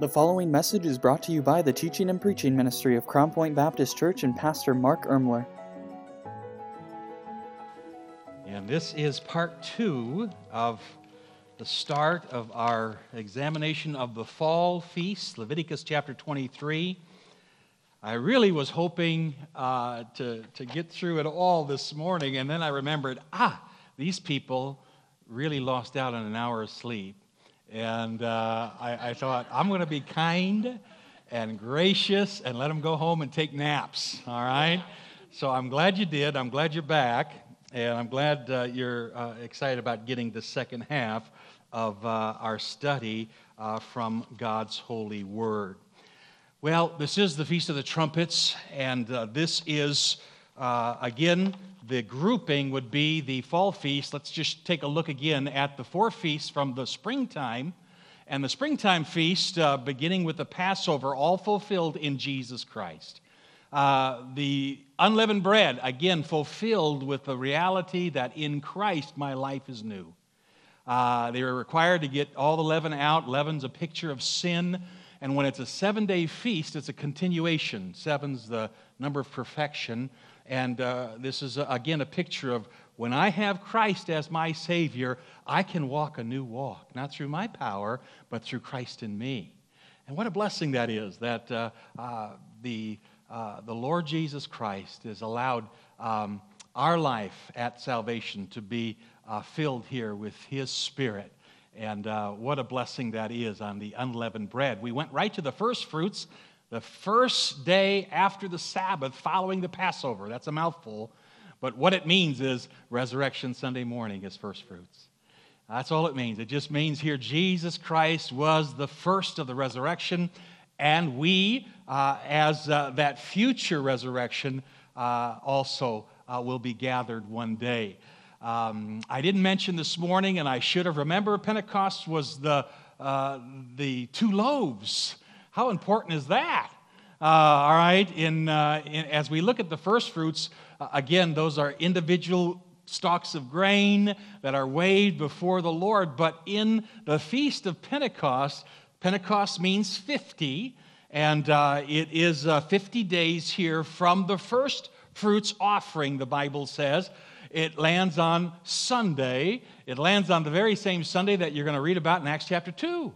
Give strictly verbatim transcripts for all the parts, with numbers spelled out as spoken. The following message is brought to you by the teaching and preaching ministry of Crown Point Baptist Church and Pastor Mark Ermler. And this is part two of the start of our examination of the fall feast, Leviticus chapter twenty-three. I really was hoping uh, to, to get through it all this morning, and then I remembered, ah, these people really lost out on an hour of sleep. And uh, I, I thought, I'm going to be kind and gracious and let them go home and take naps, all right? So I'm glad you did. I'm glad you're back. And I'm glad uh, you're uh, excited about getting the second half of uh, our study uh, from God's holy word. Well, this is the Feast of the Trumpets, and uh, this is, uh, again, the grouping would be the fall feast. Let's just take a look again at the four feasts from the springtime. And the springtime feast, uh, beginning with the Passover, all fulfilled in Jesus Christ. Uh, the unleavened bread, again, fulfilled with the reality that in Christ my life is new. Uh, they were required to get all the leaven out. Leaven's a picture of sin. And when it's a seven-day feast, it's a continuation. Seven's the number of perfection. And uh, this is, uh, again, a picture of when I have Christ as my Savior, I can walk a new walk, not through my power, but through Christ in me. And what a blessing that is, that uh, uh, the uh, the Lord Jesus Christ has allowed um, our life at salvation to be uh, filled here with His Spirit. And uh, what a blessing that is on the unleavened bread. We went right to the first fruits. The first day after the Sabbath following the Passover. That's a mouthful, but what it means is Resurrection Sunday morning is first fruits. That's all it means. It just means here Jesus Christ was the first of the resurrection, and we, uh, as uh, that future resurrection, uh, also uh, will be gathered one day. Um, I didn't mention this morning, and I should have. Remember, Pentecost was the uh, the two loaves. How important is that? Uh, all right, in, uh, in as we look at the first fruits, uh, again, those are individual stalks of grain that are weighed before the Lord. But in the Feast of Pentecost, Pentecost means fifty, and uh, it is uh, fifty days here from the first fruits offering, the Bible says. It lands on Sunday. It lands on the very same Sunday that you're going to read about in Acts chapter two.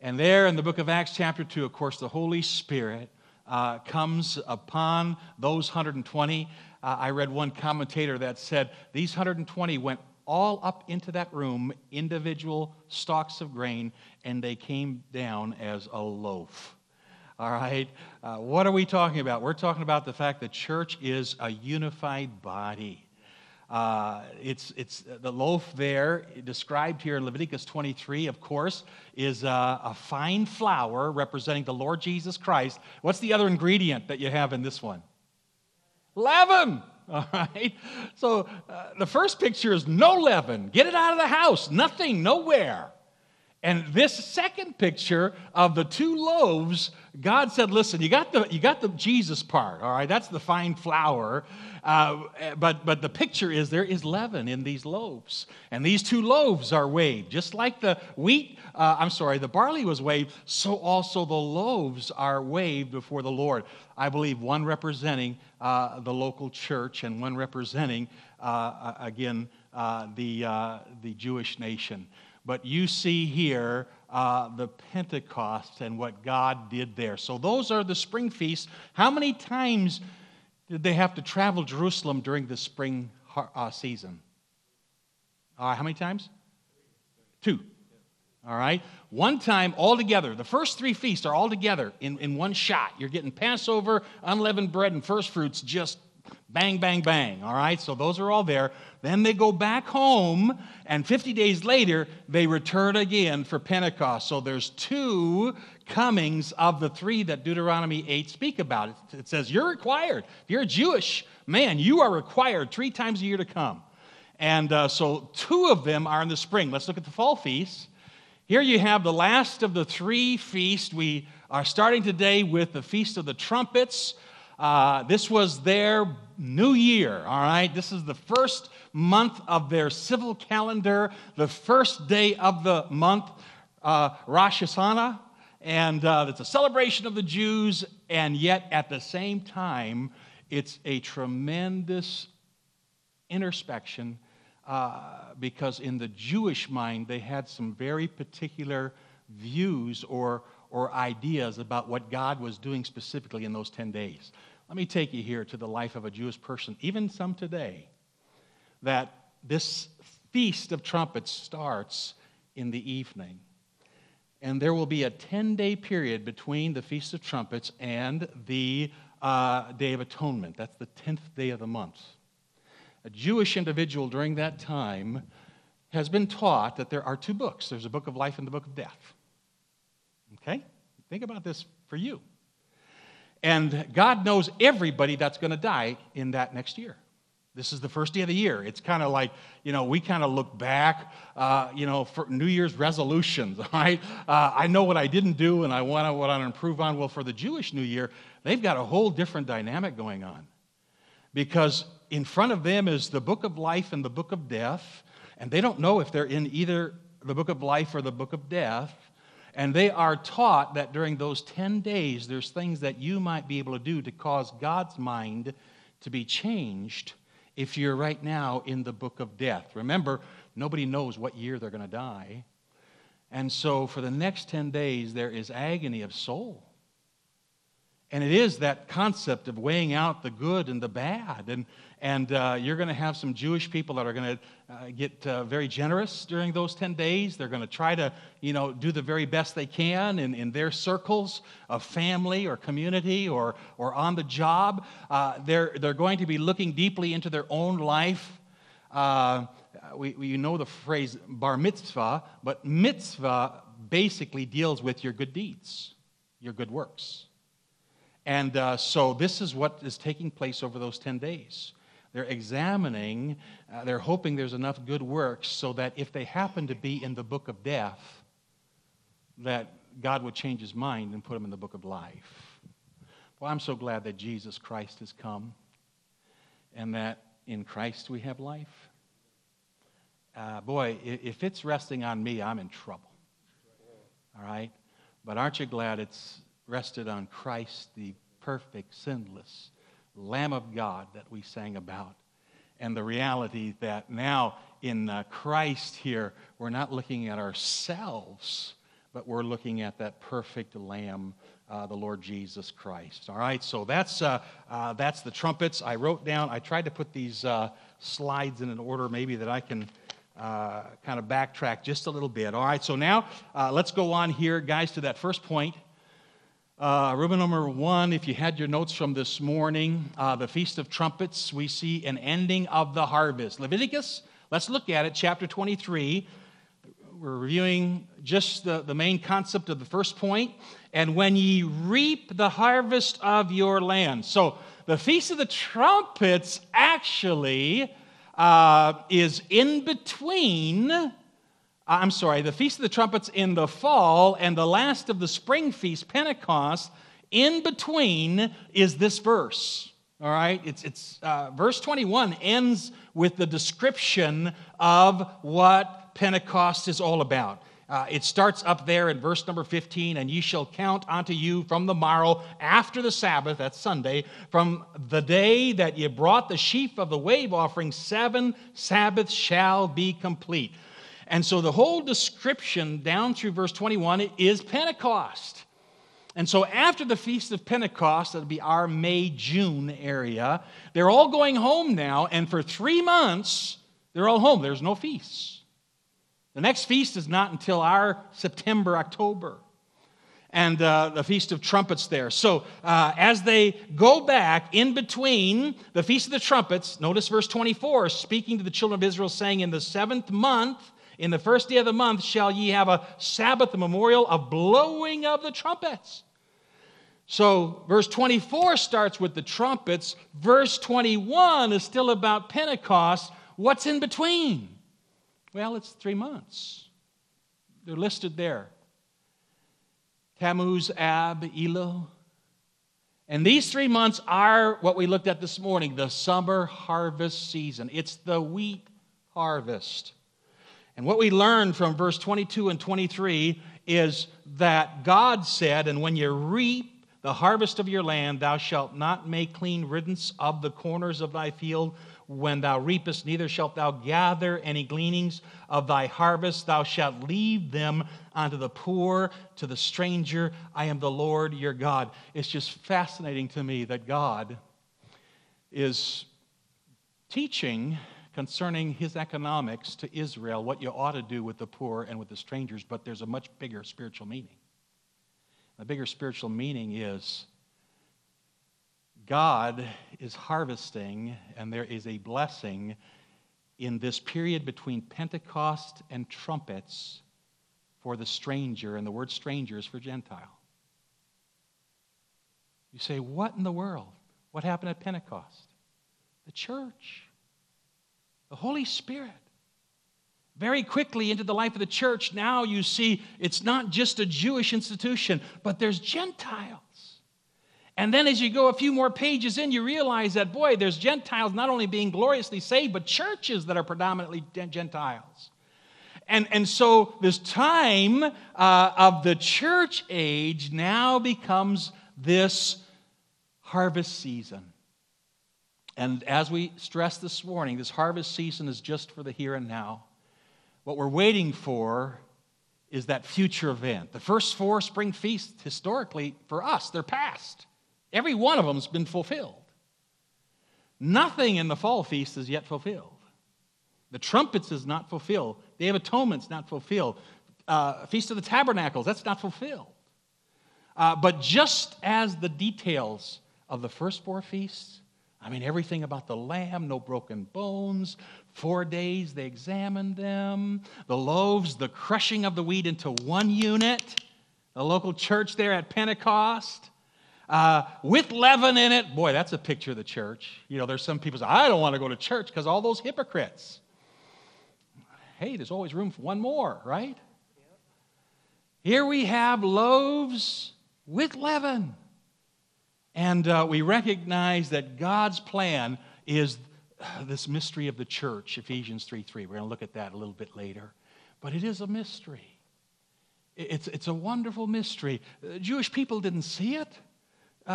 And there in the book of Acts chapter two, of course, the Holy Spirit uh, comes upon those one hundred twenty. Uh, I read one commentator that said, these one hundred twenty went all up into that room, individual stalks of grain, and they came down as a loaf. All right? Uh, what are we talking about? We're talking about the fact that church is a unified body. Uh, it's it's the loaf there described here in Leviticus twenty-three, of course, is a, a fine flour representing the Lord Jesus Christ. What's the other ingredient that you have in this one? Leaven. All right. So uh, the first picture is no leaven. Get it out of the house. Nothing. Nowhere. And this second picture of the two loaves, God said, listen, you got the you got the Jesus part, all right? That's the fine flour. Uh, but, but the picture is there is leaven in these loaves. And these two loaves are weighed. Just like the wheat, uh, I'm sorry, the barley was weighed, so also the loaves are weighed before the Lord. I believe one representing uh, the local church and one representing, uh, again, uh, the uh, the Jewish nation. But you see here uh, the Pentecost and what God did there. So those are the spring feasts. How many times did they have to travel Jerusalem during the spring uh, season? Uh, how many times? Two. All right? One time all together. The first three feasts are all together in, in one shot. You're getting Passover, unleavened bread, and first fruits just bang, bang, bang, all right? So those are all there. Then they go back home, and fifty days later, they return again for Pentecost. So there's two comings of the three that Deuteronomy eight speak about. It says, you're required. If you're a Jewish man, you are required three times a year to come. And uh, so two of them are in the spring. Let's look at the fall feasts. Here you have the last of the three feasts. We are starting today with the Feast of the Trumpets. Uh, this was their new year, all right? This is the first month of their civil calendar, the first day of the month, uh, Rosh Hashanah, and uh, it's a celebration of the Jews, and yet at the same time, it's a tremendous introspection uh, because in the Jewish mind, they had some very particular views or, or ideas about what God was doing specifically in those ten days. Let me take you here to the life of a Jewish person, even some today, that this Feast of Trumpets starts in the evening. And there will be a ten-day period between the Feast of Trumpets and the uh, Day of Atonement. That's the tenth day of the month. A Jewish individual during that time has been taught that there are two books. There's a book of life and the book of death. Okay? Think about this for you. And God knows everybody that's going to die in that next year. This is the first day of the year. It's kind of like, you know, we kind of look back, uh, you know, for New Year's resolutions, all right? Uh, I know what I didn't do and I want what I want to improve on. Well, for the Jewish New Year, they've got a whole different dynamic going on because in front of them is the book of life and the book of death, and they don't know if they're in either the book of life or the book of death, and they are taught that during those ten days, there's things that you might be able to do to cause God's mind to be changed if you're right now in the book of death. Remember, nobody knows what year they're going to die. And so for the next ten days, there is agony of soul. And it is that concept of weighing out the good and the bad. And, and uh, you're going to have some Jewish people that are going to uh, get uh, very generous during those ten days. They're going to try to, you know, do the very best they can in, in their circles of family or community or, or on the job. Uh, they're, they're going to be looking deeply into their own life. Uh, we, we know the phrase bar mitzvah, but mitzvah basically deals with your good deeds, your good works. And uh, so this is what is taking place over those ten days. They're examining, uh, they're hoping there's enough good works so that if they happen to be in the book of death, that God would change his mind and put them in the book of life. Well, I'm so glad that Jesus Christ has come and that in Christ we have life. Uh, boy, if it's resting on me, I'm in trouble. All right? But aren't you glad it's rested on Christ, the perfect, sinless Lamb of God that we sang about. And the reality that now in uh, Christ here, we're not looking at ourselves, but we're looking at that perfect Lamb, uh, the Lord Jesus Christ. All right, so that's, uh, uh, that's the trumpets. I wrote down, I tried to put these uh, slides in an order maybe that I can uh, kind of backtrack just a little bit. All right, so now uh, let's go on here, guys, to that first point. Uh, Roman number one, if you had your notes from this morning, uh, the Feast of Trumpets, we see an ending of the harvest. Leviticus, let's look at it, chapter twenty-three. We're reviewing just the, the main concept of the first point. And when ye reap the harvest of your land. So the Feast of the Trumpets actually uh, is in between... I'm sorry, the Feast of the Trumpets in the fall and the last of the spring feast, Pentecost, in between is this verse, all right? It's, it's uh, verse twenty-one ends with the description of what Pentecost is all about. Uh, it starts up there in verse number fifteen, and ye shall count unto you from the morrow after the Sabbath, that's Sunday, from the day that ye brought the sheaf of the wave offering, seven Sabbaths shall be complete. And so the whole description down through verse twenty-one is Pentecost. And so after the Feast of Pentecost, that'll be our May, June area, they're all going home now, and for three months, they're all home. There's no feasts. The next feast is not until our September, October, and uh, the Feast of Trumpets there. So uh, as they go back in between the Feast of the Trumpets, notice verse twenty-four, speaking to the children of Israel, saying, in the seventh month, in the first day of the month shall ye have a Sabbath, a memorial, a blowing of the trumpets. So verse twenty-four starts with the trumpets. Verse twenty-one is still about Pentecost. What's in between? Well, it's three months. They're listed there. Tammuz, Ab, Elul. And these three months are what we looked at this morning, the summer harvest season. It's the wheat harvest. And what we learn from verse twenty-two and twenty-three is that God said, and when you reap the harvest of your land, thou shalt not make clean riddance of the corners of thy field. When thou reapest, neither shalt thou gather any gleanings of thy harvest. Thou shalt leave them unto the poor, to the stranger. I am the Lord your God. It's just fascinating to me that God is teaching concerning his economics to Israel, what you ought to do with the poor and with the strangers, but there's a much bigger spiritual meaning. The bigger spiritual meaning is God is harvesting, and there is a blessing in this period between Pentecost and trumpets for the stranger, and the word stranger is for Gentile. You say, what in the world? What happened at Pentecost? The church, the Holy Spirit. Very quickly into the life of the church, now you see it's not just a Jewish institution, but there's Gentiles. And then as you go a few more pages in, you realize that, boy, there's Gentiles not only being gloriously saved, but churches that are predominantly Gentiles. And, and so this time uh, of the church age now becomes this harvest season. And as we stressed this morning, this harvest season is just for the here and now. What we're waiting for is that future event. The first four spring feasts, historically, for us, they're past. Every one of them has been fulfilled. Nothing in the fall feast is yet fulfilled. The trumpets is not fulfilled. The Day of Atonement's not fulfilled. Uh, Feast of the Tabernacles, that's not fulfilled. Uh, but just as the details of the first four feasts, I mean, everything about the lamb, no broken bones, four days they examined them, the loaves, the crushing of the wheat into one unit, the local church there at Pentecost, Uh, with leaven in it. Boy, that's a picture of the church. You know, there's some people say, I don't want to go to church because all those hypocrites. Hey, there's always room for one more, right? Yeah. Here we have loaves with leaven. And uh, we recognize that God's plan is this mystery of the church, Ephesians three three. We're going to look at that a little bit later. But it is a mystery. It's, it's a wonderful mystery. The Jewish people didn't see it.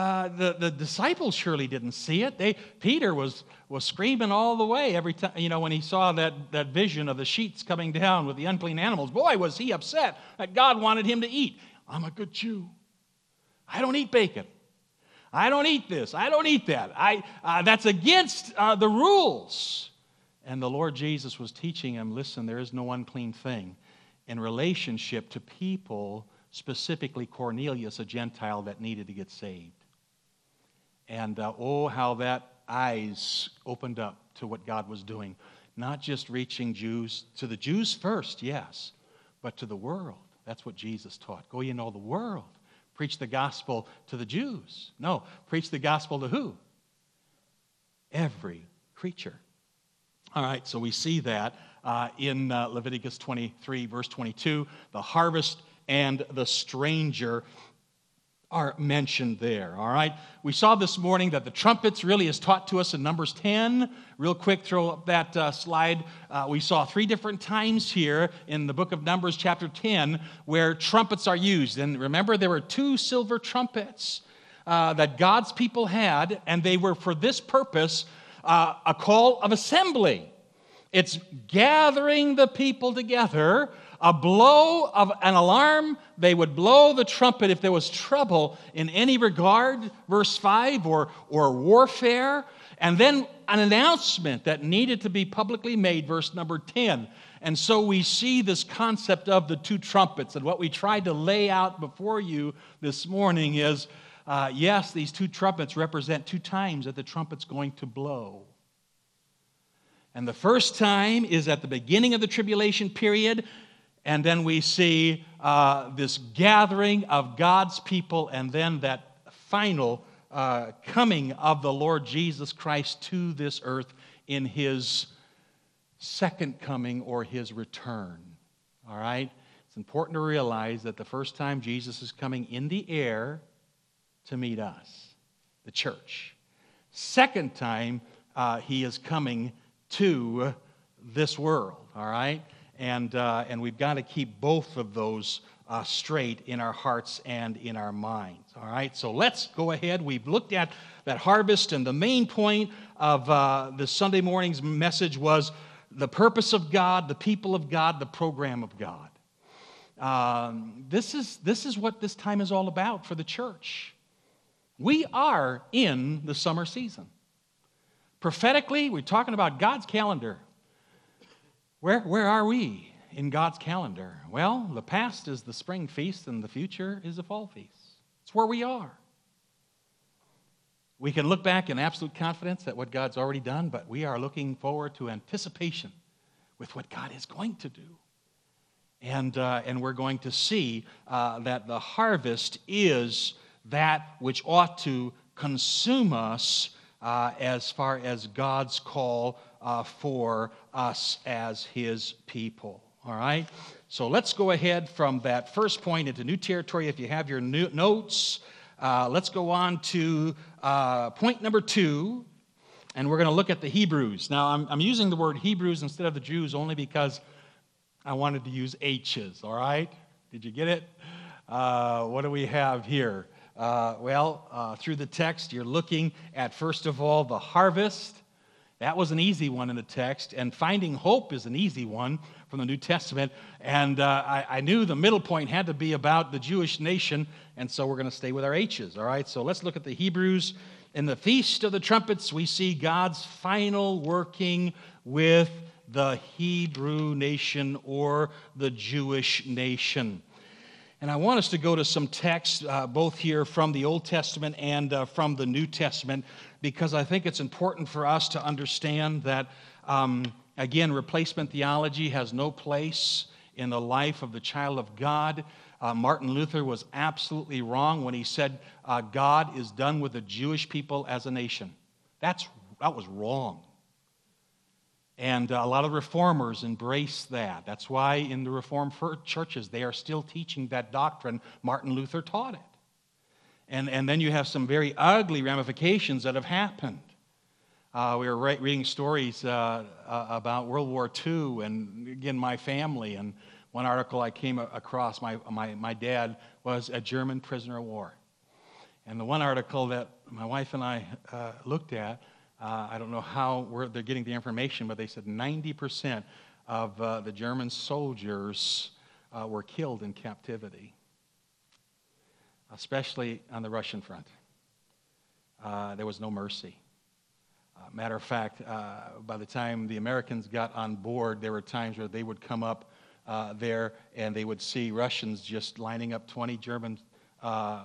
Uh, the, the disciples surely didn't see it. They, Peter was, was screaming all the way every time, you know, when he saw that, that vision of the sheets coming down with the unclean animals. Boy, was he upset that God wanted him to eat. I'm a good Jew. I don't eat bacon. I don't eat this. I don't eat that. I, uh, that's against uh, the rules. And the Lord Jesus was teaching him, listen, there is no unclean thing in relationship to people, specifically Cornelius, a Gentile that needed to get saved. And uh, oh, how that eyes opened up to what God was doing. Not just reaching Jews, to the Jews first, yes, but to the world. That's what Jesus taught. Go ye into all the world. Preach the gospel to the Jews. No, preach the gospel to who? Every creature. All right, so we see that uh, in uh, Leviticus twenty-three, verse twenty-two. The harvest and the stranger are mentioned there, all right? We saw this morning that the trumpets really is taught to us in Numbers ten. Real quick, throw up that uh, slide. Uh, we saw three different times here in the book of Numbers, chapter ten, where trumpets are used. And remember, there were two silver trumpets uh, that God's people had, and they were for this purpose, uh, a call of assembly. It's gathering the people together. A blow of an alarm, they would blow the trumpet if there was trouble in any regard, verse five, or, or warfare. And then an announcement that needed to be publicly made, verse number ten. And so we see this concept of the two trumpets. And what we tried to lay out before you this morning is, uh, yes, these two trumpets represent two times that the trumpet's going to blow. And the first time is at the beginning of the tribulation period. And then we see uh, this gathering of God's people, and then that final uh, coming of the Lord Jesus Christ to this earth in his second coming or his return. All right? It's important to realize that the first time Jesus is coming in the air to meet us, the church. Second time, uh, he is coming to this world. All right? And, uh, and we've got to keep both of those uh, straight in our hearts and in our minds. All right, so let's go ahead. We've looked at that harvest, and the main point of uh, the Sunday morning's message was the purpose of God, the people of God, the program of God. Um, this is, this is what this time is all about for the church. We are in the summer season. Prophetically, we're talking about God's calendar. Where, where are we in God's calendar? Well, the past is the spring feast and the future is the fall feast. It's where we are. We can look back in absolute confidence at what God's already done, but we are looking forward to anticipation with what God is going to do. And, uh, and we're going to see uh, that the harvest is that which ought to consume us uh, as far as God's call uh, for us as His people. All right? So let's go ahead from that first point into new territory. If you have your new notes, uh, let's go on to uh, point number two, and we're going to look at the Hebrews. Now, I'm, I'm using the word Hebrews instead of the Jews only because I wanted to use H's, all right? Did you get it? Uh, what do we have here? Uh, well, uh, through the text, you're looking at, first of all, the harvest. That was an easy one in the text. And finding hope is an easy one from the New Testament. And uh, I, I knew the middle point had to be about the Jewish nation, and so we're going to stay with our H's, all right? So let's look at the Hebrews. In the Feast of the Trumpets, we see God's final working with the Hebrew nation or the Jewish nation. And I want us to go to some texts, uh, both here from the Old Testament and uh, from the New Testament, because I think it's important for us to understand that, um, again, replacement theology has no place in the life of the child of God. Uh, Martin Luther was absolutely wrong when he said uh, God is done with the Jewish people as a nation. That's, that was wrong. And a lot of reformers embrace that. That's why in the Reformed churches, they are still teaching that doctrine. Martin Luther taught it. And, and then you have some very ugly ramifications that have happened. Uh, we were re- reading stories uh, uh, about World War Two and, again, my family. And one article I came across, my, my, my dad was a German prisoner of war. And the one article that my wife and I uh, looked at, Uh, I don't know how we're, they're getting the information, but they said ninety percent of uh, the German soldiers uh, were killed in captivity, especially on the Russian front. Uh, there was no mercy. Uh, matter of fact, uh, by the time the Americans got on board, there were times where they would come up uh, there and they would see Russians just lining up twenty German Uh, uh,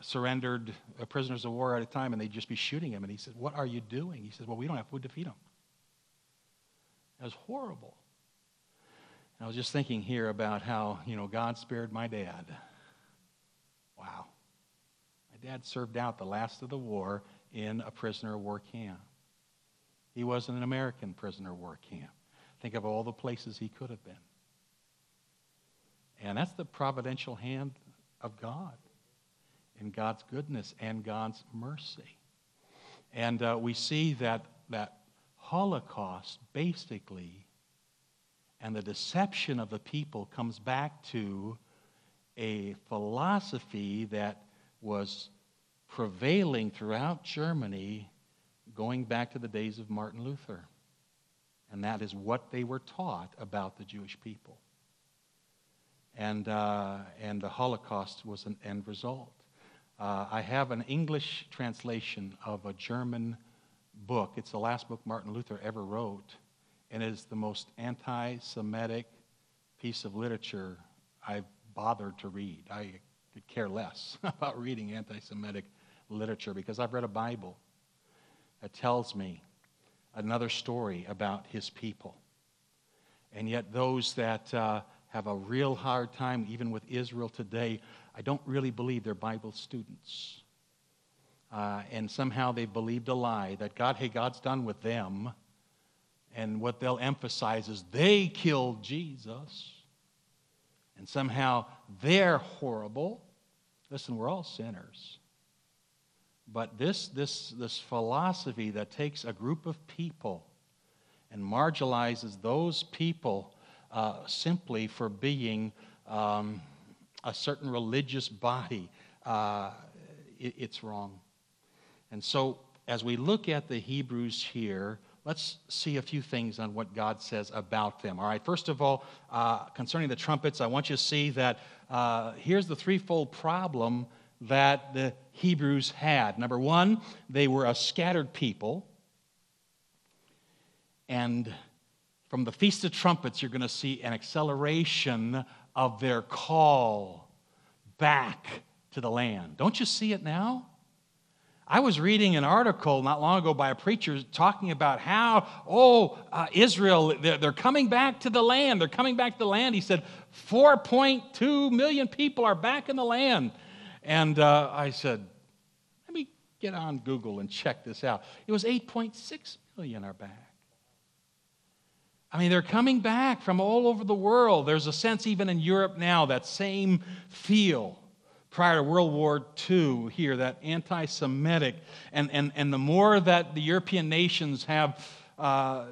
surrendered uh, prisoners of war at a time, and they'd just be shooting him. And he said, "What are you doing?" He said, "Well, we don't have food to feed them." It was horrible. And I was just thinking here about how, you know, God spared my dad. Wow. My dad served out the last of the war in a prisoner of war camp. He wasn't an American prisoner of war camp. Think of all the places he could have been. And that's the providential hand of God, in God's goodness and God's mercy. And uh, we see that that Holocaust, basically, and the deception of the people comes back to a philosophy that was prevailing throughout Germany going back to the days of Martin Luther. And that is what they were taught about the Jewish people. And, uh, and the Holocaust was an end result. Uh, I have an English translation of a German book. It's the last book Martin Luther ever wrote, and it is the most anti-Semitic piece of literature I've bothered to read. I could care less about reading anti-Semitic literature because I've read a Bible that tells me another story about his people. And yet those that uh, have a real hard time, even with Israel today, I don't really believe they're Bible students. Uh, and somehow they've believed a lie that God, hey, God's done with them. And what they'll emphasize is they killed Jesus. And somehow they're horrible. Listen, we're all sinners. But this, this, this philosophy that takes a group of people and marginalizes those people uh, simply for being Um, a certain religious body, uh, it, it's wrong. And so as we look at the Hebrews here, let's see a few things on what God says about them. All right, first of all, uh, concerning the trumpets, I want you to see that uh, here's the threefold problem that the Hebrews had. Number one, they were a scattered people. And from the Feast of Trumpets, you're going to see an acceleration of their call back to the land. Don't you see it now? I was reading an article not long ago by a preacher talking about how, oh, uh, Israel, they're, they're coming back to the land. They're coming back to the land. He said, four point two million people are back in the land. And uh, I said, let me get on Google and check this out. It was eight point six million are back. I mean, they're coming back from all over the world. There's a sense even in Europe now, that same feel. Prior to World War Two here, that anti-Semitic, and, and, and the more that the European nations have uh,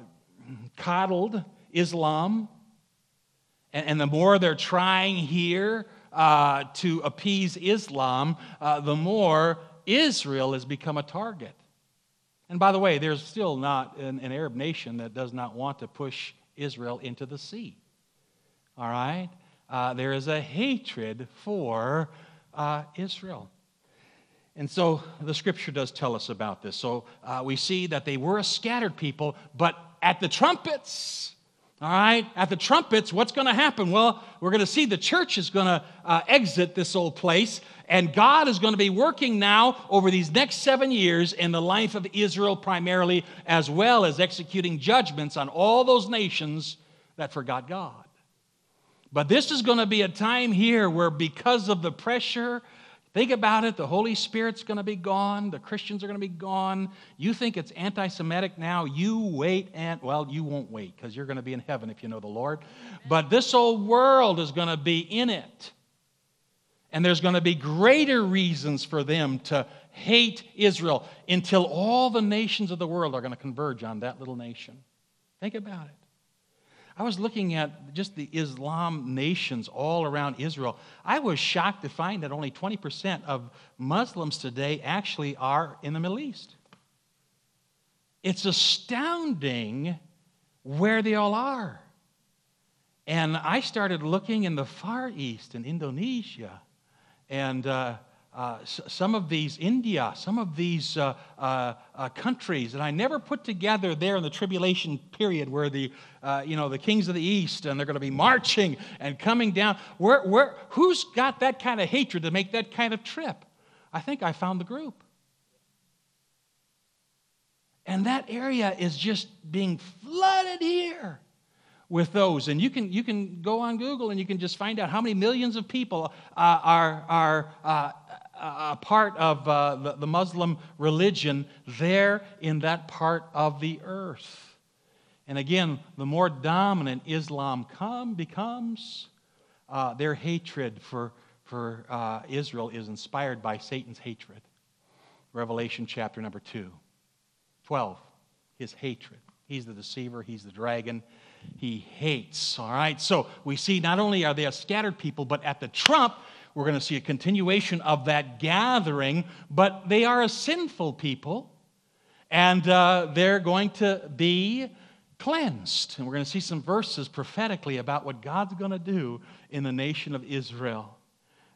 coddled Islam, and, and the more they're trying here uh, to appease Islam, uh, the more Israel has become a target. And by the way, there's still not an, an Arab nation that does not want to push Israel into the sea. All right? Uh, there is a hatred for Uh, Israel. And so the scripture does tell us about this. So uh, we see that they were a scattered people, but at the trumpets, all right, at the trumpets, what's going to happen? Well, we're going to see the church is going to uh, exit this old place, and God is going to be working now over these next seven years in the life of Israel primarily, as well as executing judgments on all those nations that forgot God. But this is going to be a time here where because of the pressure, think about it, the Holy Spirit's going to be gone, the Christians are going to be gone. You think it's anti-Semitic now, you wait and, well, you won't wait because you're going to be in heaven if you know the Lord. But this whole world is going to be in it. And there's going to be greater reasons for them to hate Israel until all the nations of the world are going to converge on that little nation. Think about it. I was looking at just the Islam nations all around Israel. I was shocked to find that only twenty percent of Muslims today actually are in the Middle East. It's astounding where they all are. And I started looking in the Far East, in Indonesia, and uh, uh, some of these, India, some of these uh, uh, uh, countries that I never put together there in the tribulation period where the Uh, you know, the kings of the east, and they're going to be marching and coming down. Where, where, who's got that kind of hatred to make that kind of trip? I think I found the group. And that area is just being flooded here with those. And you can, you can go on Google and you can just find out how many millions of people uh, are, are uh, a part of uh, the, the Muslim religion there in that part of the earth. And again, the more dominant Islam come, becomes, uh, their hatred for, for uh, Israel is inspired by Satan's hatred. Revelation chapter number two, twelve, his hatred. He's the deceiver, he's the dragon, he hates, all right? So we see not only are they a scattered people, but at the trump, we're going to see a continuation of that gathering, but they are a sinful people, and uh, they're going to be cleansed. And we're going to see some verses prophetically about what God's going to do in the nation of Israel.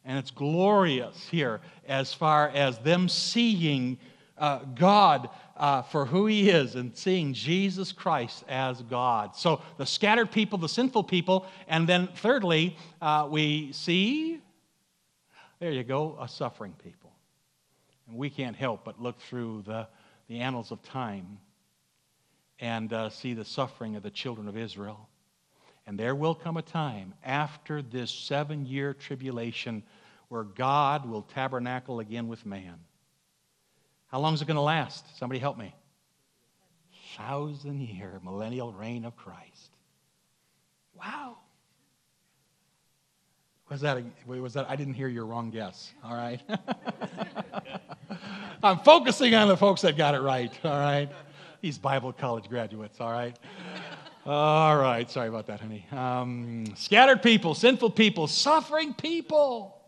And it's glorious here as far as them seeing uh, God uh, for who He is and seeing Jesus Christ as God. So the scattered people, the sinful people, and then thirdly, uh, we see, there you go, a suffering people. And we can't help but look through the, the annals of time and uh, see the suffering of the children of Israel. And there will come a time after this seven-year tribulation where God will tabernacle again with man. How long is it going to last? Somebody help me. Thousand-year millennial reign of Christ. Wow. Was that, a, was that, I didn't hear your wrong guess, all right? I'm focusing on the folks that got it right, all right? These Bible college graduates, all right? All right. Sorry about that, honey. Um, scattered people, sinful people, suffering people.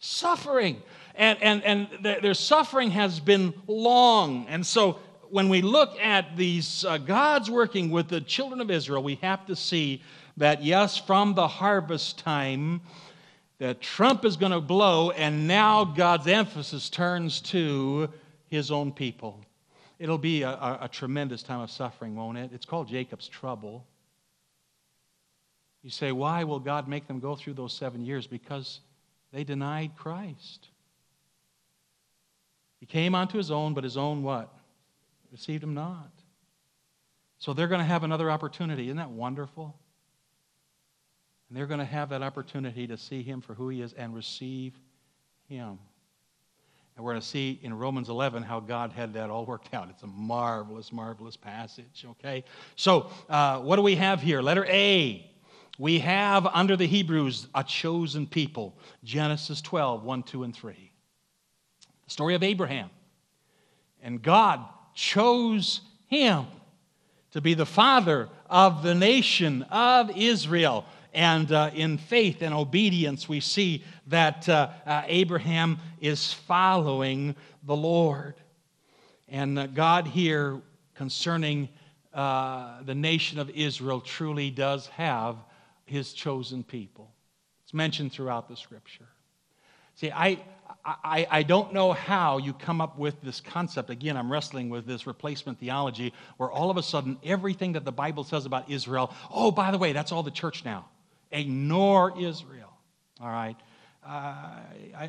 Suffering. And, and, and their suffering has been long. And so when we look at these uh, God's working with the children of Israel, we have to see that, yes, from the harvest time, the trump is going to blow, and now God's emphasis turns to his own people. It'll be a, a, a tremendous time of suffering, won't it? It's called Jacob's trouble. You say, why will God make them go through those seven years? Because they denied Christ. He came unto his own, but his own what? Received him not. So they're going to have another opportunity. Isn't that wonderful? And they're going to have that opportunity to see him for who he is and receive him. And we're going to see in Romans eleven how God had that all worked out. It's a marvelous, marvelous passage, okay? So uh, what do we have here? Letter A. We have under the Hebrews a chosen people. Genesis twelve, one, two, and three. The story of Abraham. And God chose him to be the father of the nation of Israel. And uh, in faith and obedience, we see that uh, uh, Abraham is following the Lord. And uh, God here, concerning uh, the nation of Israel, truly does have his chosen people. It's mentioned throughout the Scripture. See, I, I, I don't know how you come up with this concept. Again, I'm wrestling with this replacement theology where all of a sudden everything that the Bible says about Israel, oh, by the way, that's all the church now. Ignore Israel, all right? Uh, I,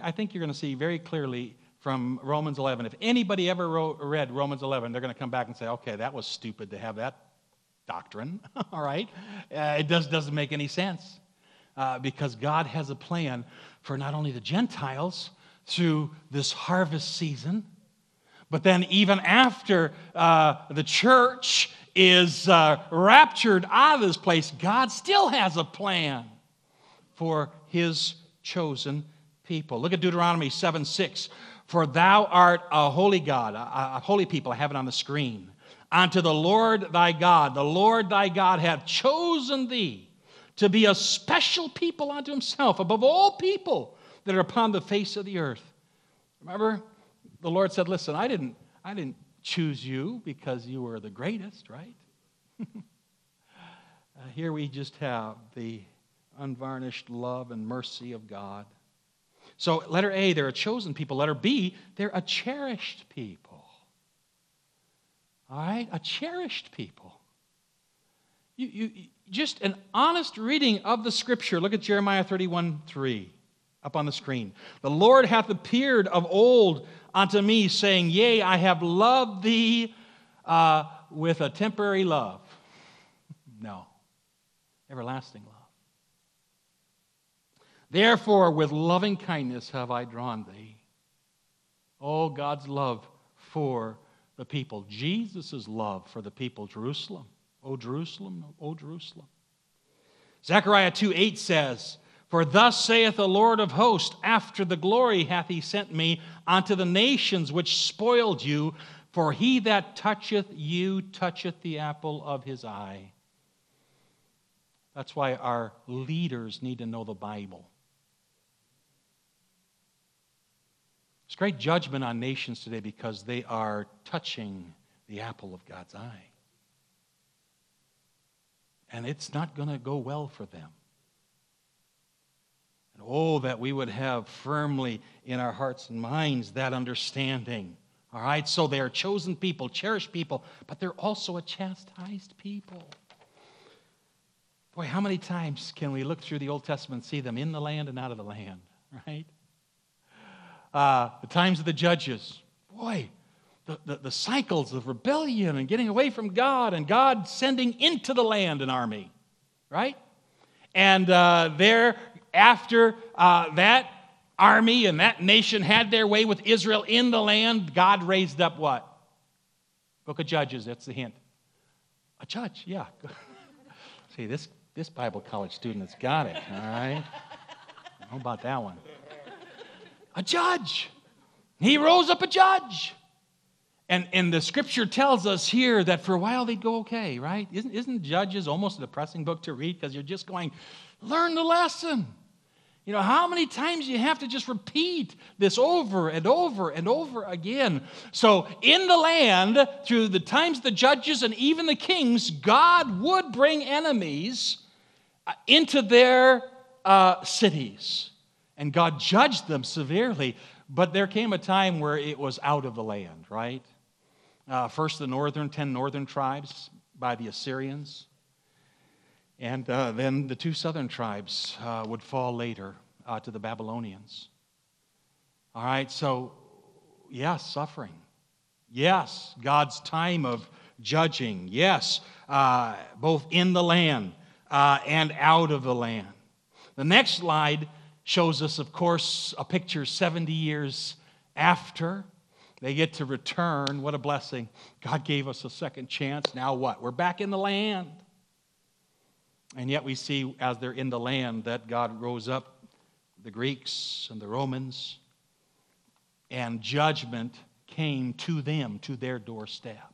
I think you're going to see very clearly from Romans eleven. If anybody ever wrote, read Romans eleven, they're going to come back and say, okay, that was stupid to have that doctrine, all right? Uh, it just doesn't make any sense uh, because God has a plan for not only the Gentiles through this harvest season, but then even after uh, the church is uh, raptured out of this place, God still has a plan for his chosen people. Look at Deuteronomy seven, six. For thou art a holy God, a, a holy people. I have it on the screen. Unto the Lord thy God, the Lord thy God hath chosen thee to be a special people unto himself, above all people that are upon the face of the earth. Remember, the Lord said, listen, I didn't, I didn't, choose you because you were the greatest, right? uh, here we just have the unvarnished love and mercy of God. So letter A, they're a chosen people. Letter B, they're a cherished people. All right? A cherished people. You, you, you, just an honest reading of the Scripture. Look at Jeremiah thirty-one, three up on the screen. The Lord hath appeared of old unto me, saying, yea, I have loved thee uh, with a temporary love. No, everlasting love. Therefore, with loving kindness have I drawn thee. Oh, God's love for the people. Jesus' love for the people. Jerusalem. Oh, Jerusalem. Oh, Jerusalem. Zechariah two, eight says, for thus saith the Lord of hosts, after the glory hath he sent me unto the nations which spoiled you, for he that toucheth you toucheth the apple of his eye. That's why our leaders need to know the Bible. There's great judgment on nations today because they are touching the apple of God's eye. And it's not going to go well for them. And oh, that we would have firmly in our hearts and minds that understanding. All right, so they are chosen people, cherished people, but they're also a chastised people. Boy, how many times can we look through the Old Testament and see them in the land and out of the land, right? Uh, the times of the judges. Boy, the, the, the cycles of rebellion and getting away from God and God sending into the land an army, right? And uh, they're... After uh, that army and that nation had their way with Israel in the land, God raised up what? Book of Judges, that's the hint. A judge, yeah. See, this, this Bible college student has got it, all right? I don't know about that one. A judge. He rose up a judge. And and the scripture tells us here that for a while they'd go okay, right? Isn't, isn't Judges almost a depressing book to read because you're just going, learn the lesson. You know, how many times you have to just repeat this over and over and over again? So in the land, through the times the judges and even the kings, God would bring enemies into their uh, cities. And God judged them severely. But there came a time where it was out of the land, right? Uh, first the northern, ten northern tribes by the Assyrians. And uh, then the two southern tribes uh, would fall later uh, to the Babylonians. All right, so, yes, suffering. Yes, God's time of judging. Yes, uh, both in the land uh, and out of the land. The next slide shows us, of course, a picture seventy years after. They get to return. What a blessing. God gave us a second chance. Now what? We're back in the land. And yet we see as they're in the land that God rose up the Greeks and the Romans, and judgment came to them, to their doorstep.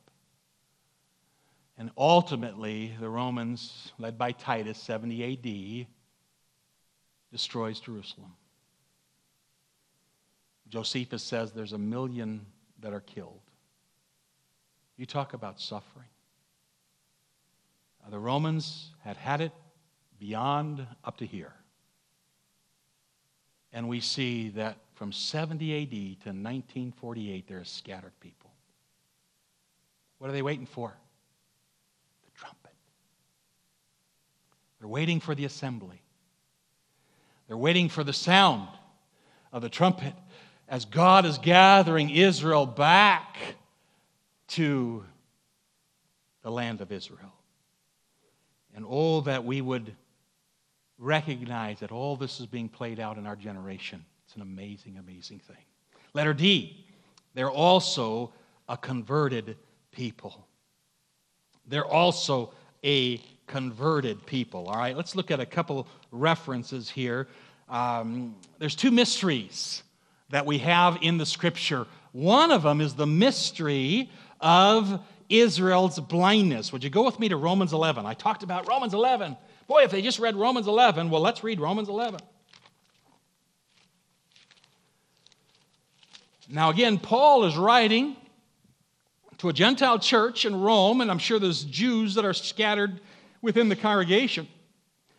And ultimately, the Romans, led by Titus, seventy A D, destroys Jerusalem. Josephus says there's a million that are killed. You talk about suffering. The Romans had had it beyond up to here. And we see that from seventy A D to nineteen forty-eight, there are scattered people. What are they waiting for? The trumpet. They're waiting for the assembly. They're waiting for the sound of the trumpet as God is gathering Israel back to the land of Israel. And all that we would recognize that all this is being played out in our generation. It's an amazing, amazing thing. Letter D, they're also a converted people. They're also a converted people. All right, let's look at a couple references here. Um, there's two mysteries that we have in the Scripture. One of them is the mystery of Israel's blindness. Would you go with me to Romans eleven? I talked about Romans eleven. Boy, if they just read Romans eleven, well, let's read Romans eleven. Now, again, Paul is writing to a Gentile church in Rome, and I'm sure there's Jews that are scattered within the congregation.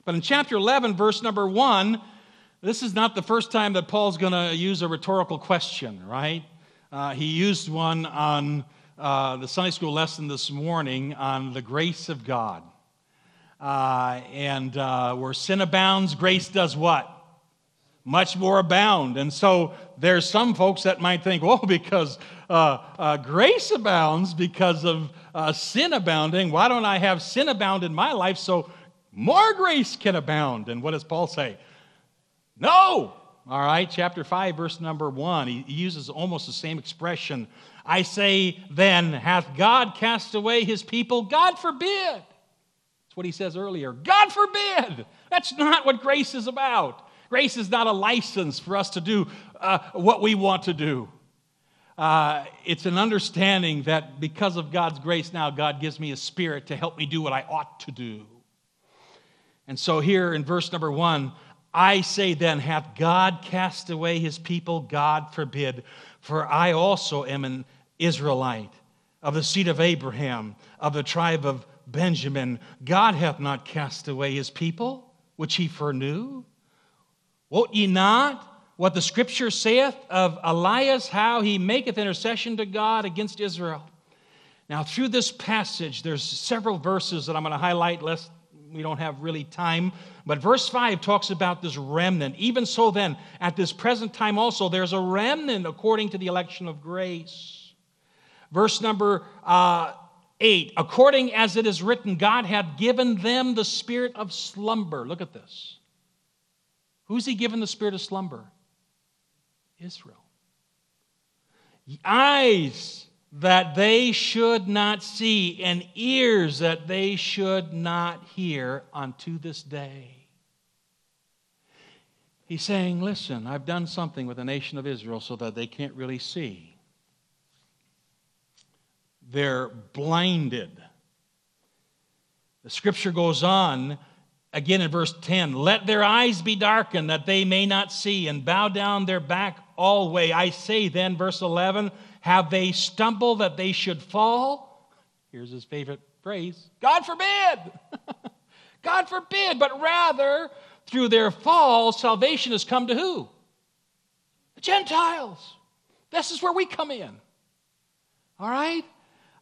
But in chapter eleven, verse number one, this is not the first time that Paul's going to use a rhetorical question, right? Uh, he used one on Uh, the Sunday school lesson this morning on the grace of God. Uh, and uh, where sin abounds, grace does what? Much more abound. And so there's some folks that might think, well, because uh, uh, grace abounds because of uh, sin abounding, why don't I have sin abound in my life so more grace can abound? And what does Paul say? No! All right, chapter five, verse number one, he uses almost the same expression. I say then, hath God cast away his people? God forbid. That's what he says earlier. God forbid. That's not what grace is about. Grace is not a license for us to do uh, what we want to do. Uh, it's an understanding that because of God's grace now, God gives me a spirit to help me do what I ought to do. And so here in verse number one, I say then, hath God cast away his people? God forbid. For I also am an Israelite, of the seed of Abraham, of the tribe of Benjamin. God hath not cast away his people, which he foreknew. Wot ye not what the scripture saith of Elias, how he maketh intercession to God against Israel? Now, through this passage, there's several verses that I'm going to highlight, lest we don't have really time. But verse five talks about this remnant. Even so then, at this present time also, there's a remnant according to the election of grace. Verse number uh, eight, according as it is written, God hath given them the spirit of slumber. Look at this. Who's he given the spirit of slumber? Israel. Eyes that they should not see, and ears that they should not hear unto this day. He's saying, listen, I've done something with the nation of Israel so that they can't really see. They're blinded. The scripture goes on again in verse ten. Let their eyes be darkened that they may not see, and bow down their back alway. I say then, verse eleven, have they stumbled that they should fall? Here's his favorite phrase. God forbid! God forbid, but rather through their fall, salvation has come to who? The Gentiles. This is where we come in. All right?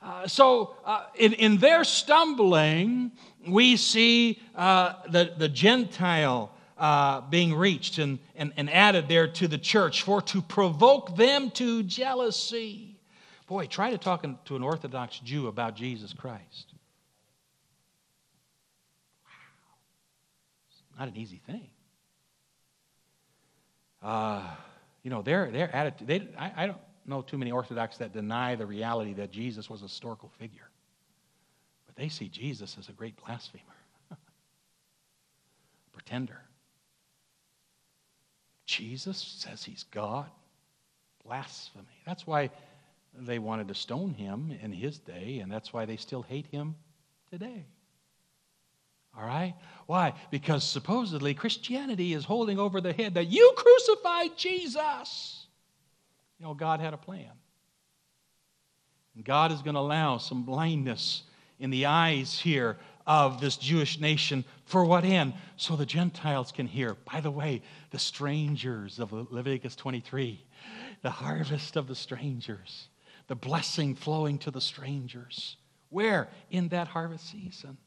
Uh, so uh, in, in their stumbling, we see uh, the, the Gentile uh, being reached and, and, and added there to the church for to provoke them to jealousy. Boy, try to talk to an Orthodox Jew about Jesus Christ. Wow. It's not an easy thing. Uh, you know, their, their attitude, they, I, I don't... know too many Orthodox that deny the reality that Jesus was a historical figure. But they see Jesus as a great blasphemer, pretender. Jesus says he's God. Blasphemy. That's why they wanted to stone him in his day, and that's why they still hate him today. All right? Why? Because supposedly Christianity is holding over the head that you crucified Jesus. You know, God had a plan. And God is going to allow some blindness in the eyes here of this Jewish nation. For what end? So the Gentiles can hear. By the way, the strangers of Leviticus twenty-three, the harvest of the strangers, the blessing flowing to the strangers. Where? In that harvest season.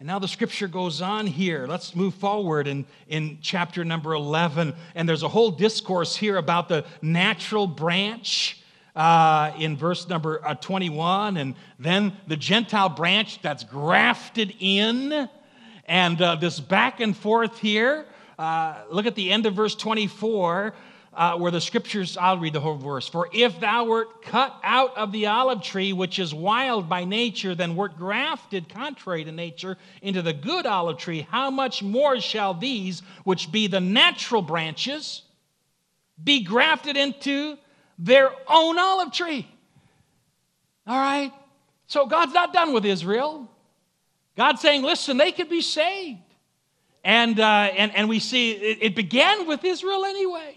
And now the scripture goes on here. Let's move forward in, in chapter number eleven. And there's a whole discourse here about the natural branch uh, in verse number twenty-one. And then the Gentile branch that's grafted in. And uh, this back and forth here. Uh, look at the end of verse twenty-four. Uh, where the scriptures, I'll read the whole verse. For if thou wert cut out of the olive tree, which is wild by nature, then wert grafted, contrary to nature, into the good olive tree, how much more shall these, which be the natural branches, be grafted into their own olive tree? All right? So God's not done with Israel. God's saying, listen, they could be saved. And, uh, and, and we see it, it began with Israel anyways.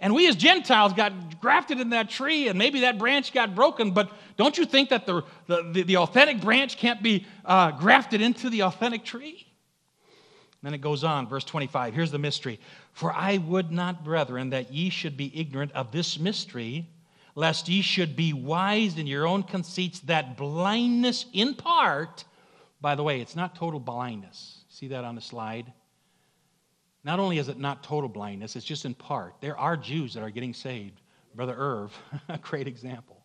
And we as Gentiles got grafted in that tree, and maybe that branch got broken, but don't you think that the, the, the authentic branch can't be uh, grafted into the authentic tree? And then it goes on, verse twenty-five. Here's the mystery. For I would not, brethren, that ye should be ignorant of this mystery, lest ye should be wise in your own conceits, that blindness in part, by the way, it's not total blindness. See that on the slide? Not only is it not total blindness, it's just in part. There are Jews that are getting saved. Brother Irv, a great example.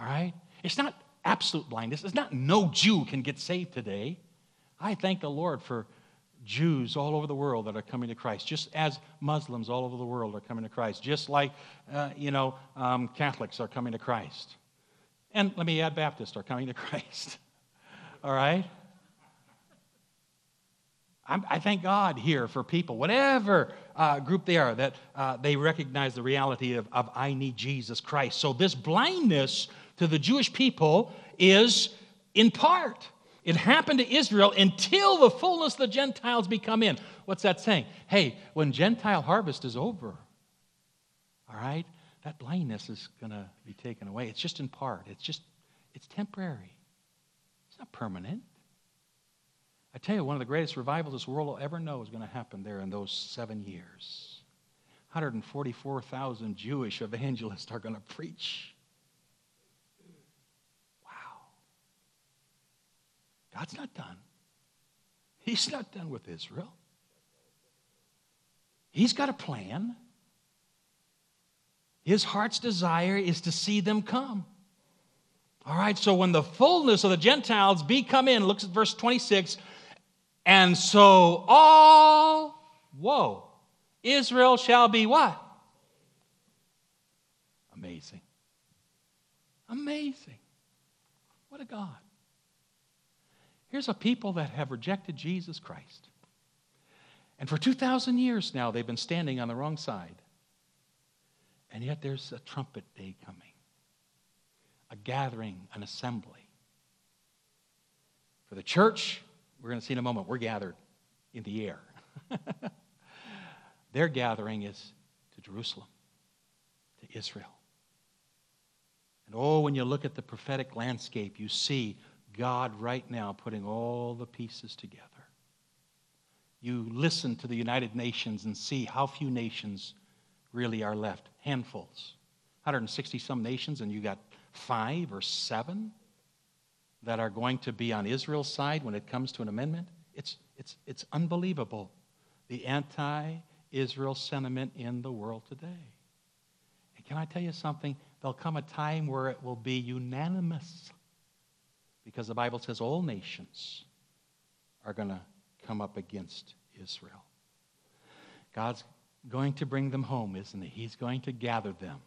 All right? It's not absolute blindness. It's not no Jew can get saved today. I thank the Lord for Jews all over the world that are coming to Christ, just as Muslims all over the world are coming to Christ, just like, uh, you know, um, Catholics are coming to Christ. And let me add, Baptists are coming to Christ. All right? I thank God here for people, whatever uh, group they are, that uh, they recognize the reality of, of I need Jesus Christ. So this blindness to the Jewish people is in part. It happened to Israel until the fullness of the Gentiles become in. What's that saying? Hey, when Gentile harvest is over, all right, that blindness is going to be taken away. It's just in part. It's just, it's temporary. It's not permanent. I tell you, one of the greatest revivals this world will ever know is going to happen there in those seven years. one hundred forty-four thousand Jewish evangelists are going to preach. Wow. God's not done. He's not done with Israel. He's got a plan. His heart's desire is to see them come. All right, so when the fullness of the Gentiles be come in, looks at verse twenty-six, and so all, whoa, Israel shall be what? Amazing. Amazing. What a God. Here's a people that have rejected Jesus Christ. And for two thousand years now, they've been standing on the wrong side. And yet there's a trumpet day coming. a gathering, an assembly. For the church, we're going to see in a moment, we're gathered in the air. Their gathering is to Jerusalem, to Israel. And oh, when you look at the prophetic landscape, you see God right now putting all the pieces together. You listen to the United Nations and see how few nations really are left. Handfuls. one hundred sixty some nations, and you got five or seven that are going to be on Israel's side when it comes to an amendment. It's, it's, it's unbelievable, the anti-Israel sentiment in the world today. And can I tell you something? There'll come a time where it will be unanimous, because the Bible says all nations are going to come up against Israel. God's going to bring them home, isn't he? He's going to gather them.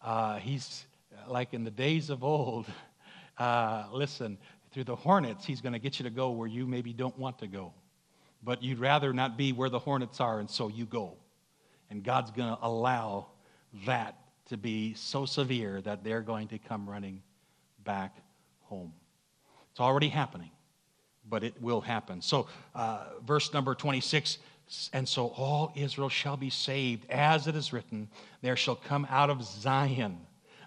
Uh, he's like in the days of old, uh, listen, through the hornets, he's going to get you to go where you maybe don't want to go. But you'd rather not be where the hornets are, and so you go. And God's going to allow that to be so severe that they're going to come running back home. It's already happening, but it will happen. So uh, verse number twenty-six, and so all Israel shall be saved, as it is written, there shall come out of Zion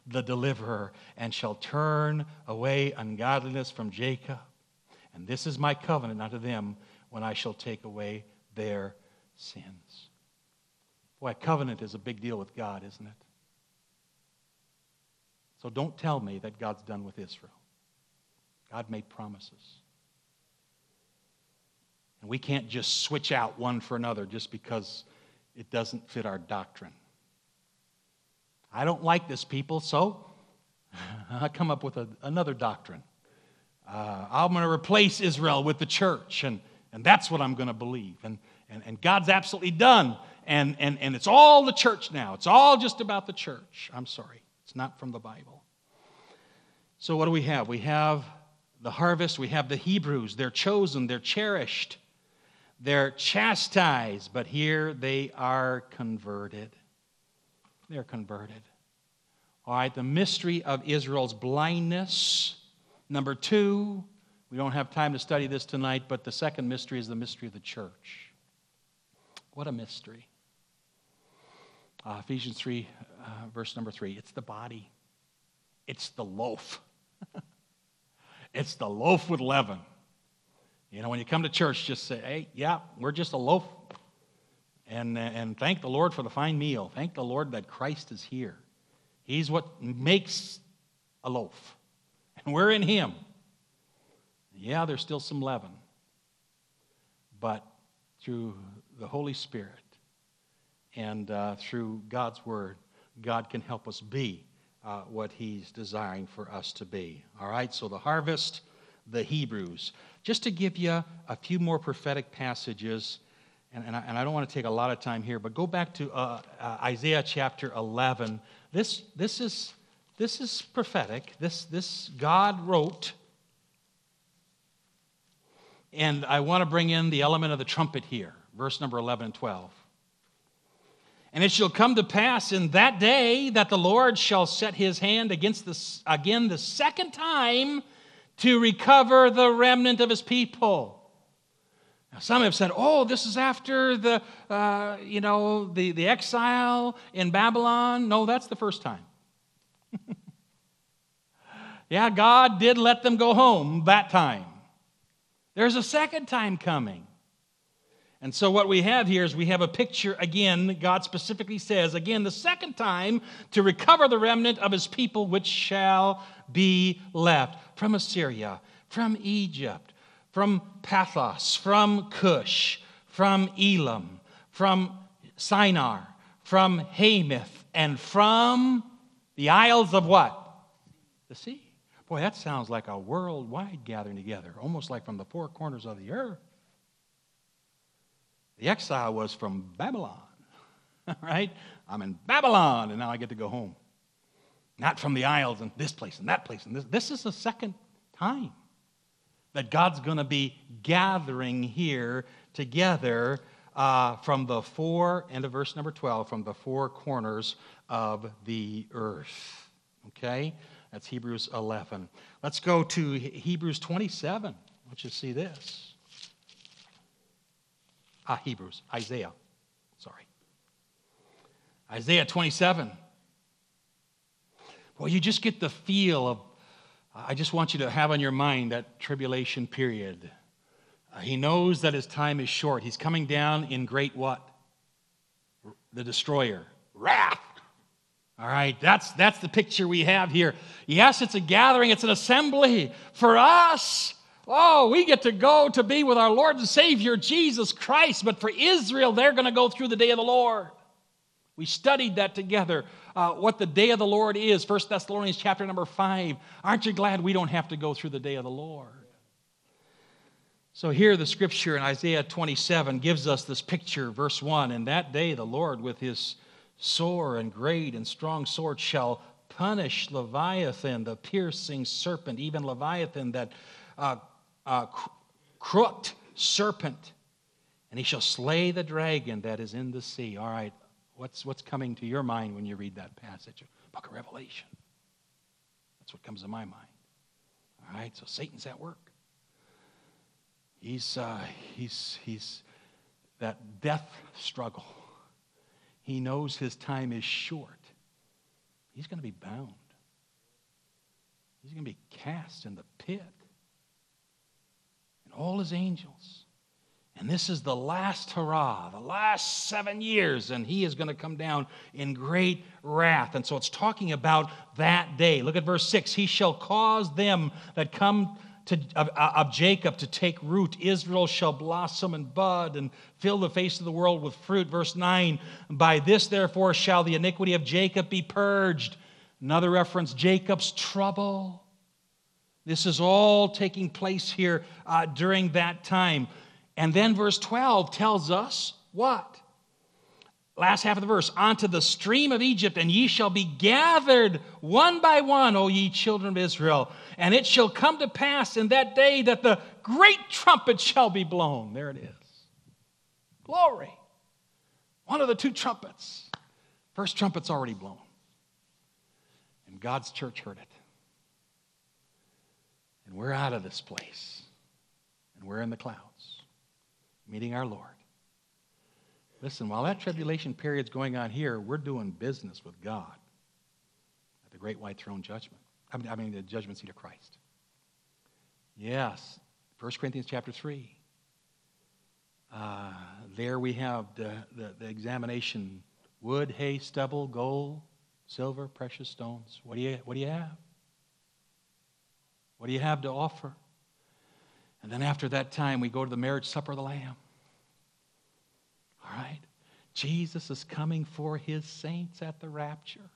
the deliverer, and shall turn away ungodliness from Jacob. And this is my covenant unto them, when I shall take away their sins. Boy, a covenant is a big deal with God, isn't it? So don't tell me that God's done with Israel. God made promises. And we can't just switch out one for another just because it doesn't fit our doctrine. I don't like this, people, so I come up with a, another doctrine. Uh, I'm going to replace Israel with the church, and, and that's what I'm going to believe. And, and, and God's absolutely done, and, and, and it's all the church now. It's all just about the church. I'm sorry. It's not from the Bible. So what do we have? We have the harvest. We have the Hebrews. They're chosen. They're cherished. They're chastised. But here they are converted. They're converted. All right, the mystery of Israel's blindness. Number two, we don't have time to study this tonight, but the second mystery is the mystery of the church. What a mystery. Uh, Ephesians three, uh, verse number three, it's the body. It's the loaf. It's the loaf with leaven. You know, when you come to church, just say, hey, yeah, we're just a loaf. And, and thank the Lord for the fine meal. Thank the Lord that Christ is here. He's what makes a loaf. And we're in him. Yeah, there's still some leaven. But through the Holy Spirit, and uh, through God's Word, God can help us be uh, what he's desiring for us to be. All right, so the harvest, the Hebrews. Just to give you a few more prophetic passages, and, and, I, and I don't want to take a lot of time here, but go back to uh, uh, Isaiah chapter eleven. This, this, is, this is prophetic. This, this God wrote, and I want to bring in the element of the trumpet here, verse number eleven and twelve. And it shall come to pass in that day that the Lord shall set his hand against this again the second time to recover the remnant of his people. Now some have said, oh, this is after the, uh, you know, the, the exile in Babylon. No, that's the first time. Yeah, God did let them go home that time. There's a second time coming. And so what we have here is we have a picture, again, God specifically says, again, the second time to recover the remnant of his people which shall be left from Assyria, from Egypt, from Pathos, from Cush, from Elam, from Sinar, from Hamath, and from the isles of what? The sea. Boy, that sounds like a worldwide gathering together, almost like from the four corners of the earth. The exile was from Babylon, right? I'm in Babylon, and now I get to go home. Not from the isles and this place and that place. And this, this is the second time that God's going to be gathering here together uh, from the four, end of verse number twelve, from the four corners of the earth, okay? That's Hebrews eleven. Let's go to Hebrews twenty-seven. Let's just see this. Ah, Hebrews, Isaiah. Sorry. Isaiah twenty-seven. Well, you just get the feel of, I just want you to have on your mind that tribulation period. Uh, he knows that his time is short. He's coming down in great what? The destroyer. Wrath. All right, that's, that's the picture we have here. Yes, it's a gathering, it's an assembly for us. Oh, we get to go to be with our Lord and Savior, Jesus Christ. But for Israel, they're going to go through the day of the Lord. We studied that together, uh, what the day of the Lord is, First Thessalonians chapter number five. Aren't you glad we don't have to go through the day of the Lord? So here the scripture in Isaiah twenty-seven gives us this picture, verse one. In that day the Lord with his sore and great and strong sword shall punish Leviathan, the piercing serpent, even Leviathan, that uh, uh, crooked serpent. And he shall slay the dragon that is in the sea. All right. What's, what's coming to your mind when you read that passage? Book of Revelation. That's what comes to my mind. All right, so Satan's at work. He's, uh, he's, he's that death struggle. He knows his time is short. He's going to be bound. He's going to be cast in the pit. And all his angels. And this is the last hurrah, the last seven years, and he is going to come down in great wrath. And so it's talking about that day. Look at verse six. He shall cause them that come to, of, of Jacob to take root. Israel shall blossom and bud and fill the face of the world with fruit. Verse nine, by this therefore shall the iniquity of Jacob be purged. Another reference, Jacob's trouble. This is all taking place here uh, during that time. And then verse twelve tells us what? Last half of the verse, unto the stream of Egypt, and ye shall be gathered one by one, O ye children of Israel. And it shall come to pass in that day that the great trumpet shall be blown. There it is. Glory. One of the two trumpets. First trumpet's already blown. And God's church heard it. And we're out of this place. And we're in the clouds. Meeting our Lord. Listen, while that tribulation period's going on here, we're doing business with God at the great white throne judgment. I mean, the judgment seat of Christ. Yes, First Corinthians chapter three. Uh, there we have the, the, the examination. Wood, hay, stubble, gold, silver, precious stones. What do you, what do you have? What do you have to offer? And then after that time, we go to the marriage supper of the Lamb. All right? Jesus is coming for his saints at the rapture.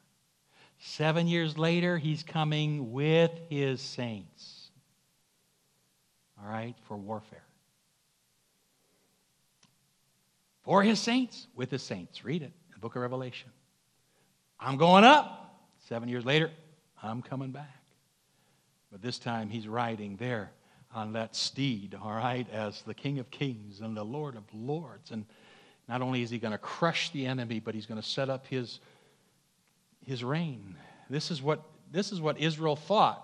Seven years later, he's coming with his saints. All right? For warfare. For his saints, with his saints. Read it in the book of Revelation. I'm going up. Seven years later, I'm coming back. But this time, he's riding there on that steed, all right, as the King of Kings and the Lord of Lords. And not only is he going to crush the enemy, but he's going to set up his, his reign. This is what, this is what Israel thought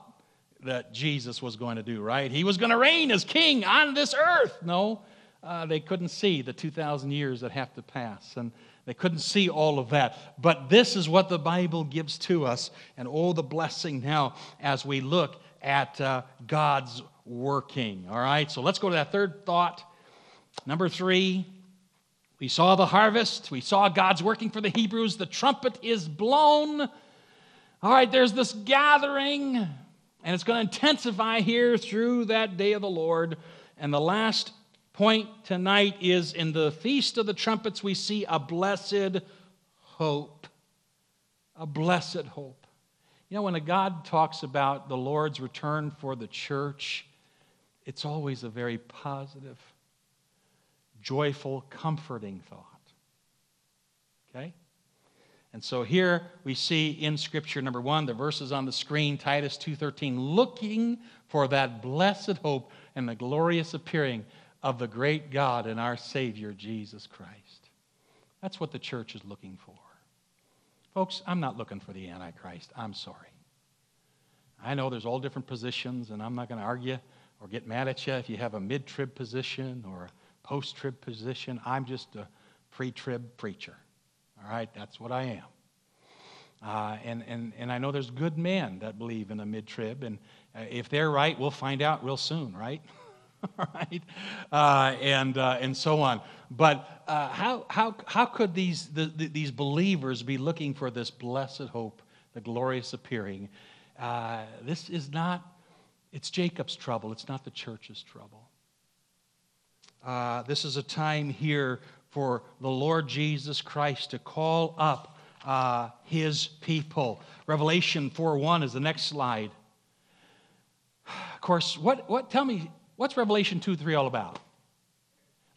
that Jesus was going to do, right? He was going to reign as king on this earth. No, uh, they couldn't see the two thousand years that have to pass, and they couldn't see all of that. But this is what the Bible gives to us, and oh, the blessing now as we look at uh, God's working. All right, so let's go to that third thought. Number three, we saw the harvest. We saw God's working for the Hebrews. The trumpet is blown. All right, there's this gathering, and it's going to intensify here through that day of the Lord. And the last point tonight is in the Feast of the Trumpets, we see a blessed hope. A blessed hope. You know, when God talks about the Lord's return for the church, it's always a very positive, joyful, comforting thought. Okay? And so here we see in Scripture, number one, the verses on the screen, Titus two thirteen, looking for that blessed hope and the glorious appearing of the great God and our Savior, Jesus Christ. That's what the church is looking for. Folks, I'm not looking for the Antichrist. I'm sorry. I know there's all different positions, and I'm not going to argue or get mad at you if you have a mid-trib position or a post-trib position. I'm just a pre-trib preacher, all right? That's what I am. Uh, and, and, and I know there's good men that believe in a mid-trib, and if they're right, we'll find out real soon, right? All right, uh, and uh, and so on. But uh, how how how could these the, the, these believers be looking for this blessed hope, the glorious appearing? Uh, this is not. It's Jacob's trouble. It's not the church's trouble. Uh, this is a time here for the Lord Jesus Christ to call up uh, His people. Revelation four one is the next slide. Of course, what what? Tell me. What's Revelation two three all about?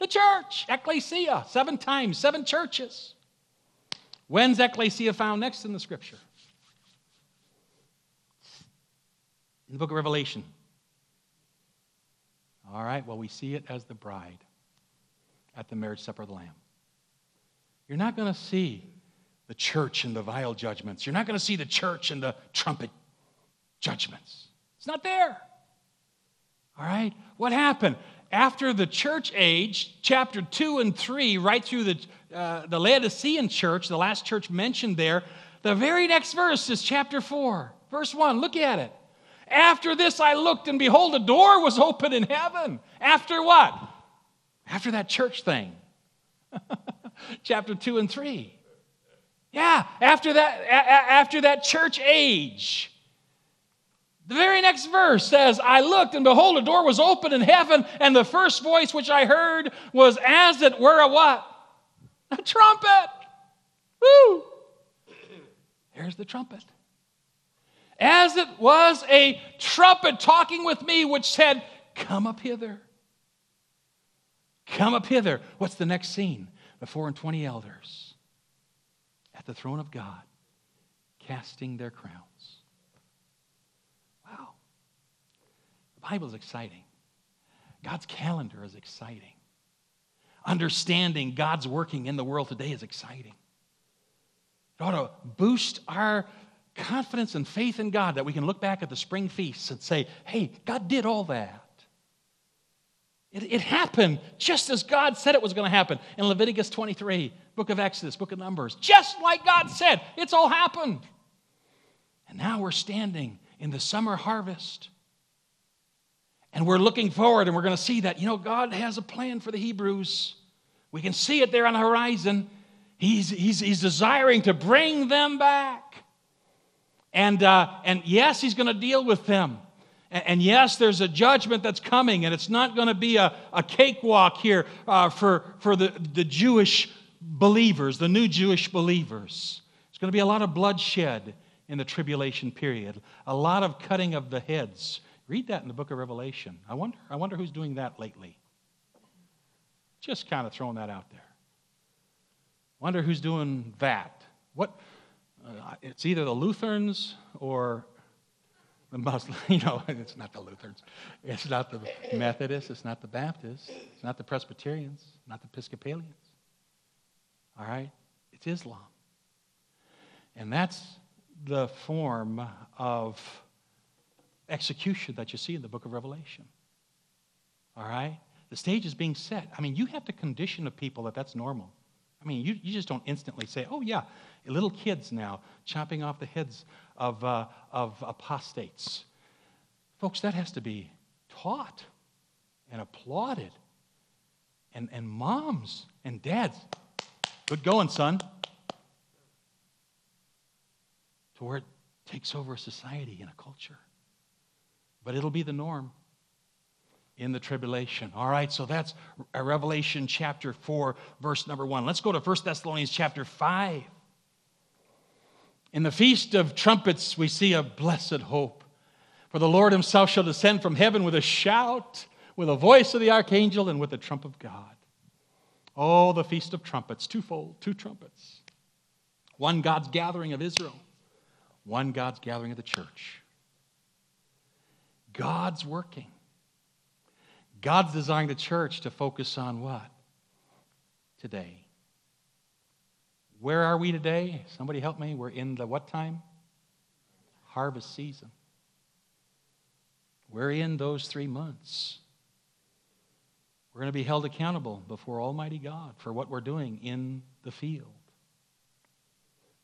The church, ecclesia, seven times, seven churches. When's ecclesia found next in the scripture? In the book of Revelation. All right, well, we see it as the bride at the marriage supper of the Lamb. You're not going to see the church in the vile judgments. You're not going to see the church in the trumpet judgments. It's not there. All right, what happened? After the church age, chapter two and three, right through the, uh, the Laodicean church, the last church mentioned there, the very next verse is chapter four, verse one. Look at it. After this I looked, and behold, a door was open in heaven. After what? After that church thing. Chapter two and three. Yeah, after that, a- after that church age. The very next verse says, I looked, and behold, a door was open in heaven, and the first voice which I heard was as it were a what? A trumpet. Woo! There's the trumpet. As it was a trumpet talking with me, which said, come up hither. Come up hither. What's the next scene? The four and twenty elders at the throne of God, casting their crowns. The Bible is exciting. God's calendar is exciting. Understanding God's working in the world today is exciting. It ought to boost our confidence and faith in God that we can look back at the spring feasts and say, hey, God did all that. It, it happened just as God said it was going to happen in Leviticus twenty-three, book of Exodus, book of Numbers. Just like God said, it's all happened. And now we're standing in the summer harvest. And we're looking forward, and we're going to see that, you know, God has a plan for the Hebrews. We can see it there on the horizon. He's, he's, he's desiring to bring them back. And, uh, and yes, he's going to deal with them. And, and yes, there's a judgment that's coming, and it's not going to be a, a cakewalk here uh, for, for the, the Jewish believers, the new Jewish believers. There's going to be a lot of bloodshed in the tribulation period, a lot of cutting of the heads. Read that in the book of Revelation. I wonder, I wonder who's doing that lately. Just kind of throwing that out there. Wonder who's doing that. What? Uh, it's either the Lutherans or the Muslims. You know, it's not the Lutherans. It's not the Methodists. It's not the Baptists. It's not the Presbyterians. Not the Episcopalians. All right? It's Islam. And that's the form of execution that you see in the book of Revelation. All right? The stage is being set. I mean, you have to condition the people that that's normal. I mean, you, you just don't instantly say, oh, yeah, little kids now chopping off the heads of, uh, of apostates. Folks, that has to be taught and applauded. And, and moms and dads, good going, son. To where it takes over a society and a culture. But it'll be the norm in the tribulation. All right, so that's Revelation chapter four, verse number one. Let's go to First Thessalonians chapter five. In the Feast of Trumpets, we see a blessed hope. For the Lord himself shall descend from heaven with a shout, with a voice of the archangel, and with the trump of God. Oh, the Feast of Trumpets, twofold, two trumpets. One God's gathering of Israel, one God's gathering of the church. God's working. God's desiring the church to focus on what? Today. Where are we today? Somebody help me. We're in the what time? Harvest season. We're in those three months. We're going to be held accountable before Almighty God for what we're doing in the field.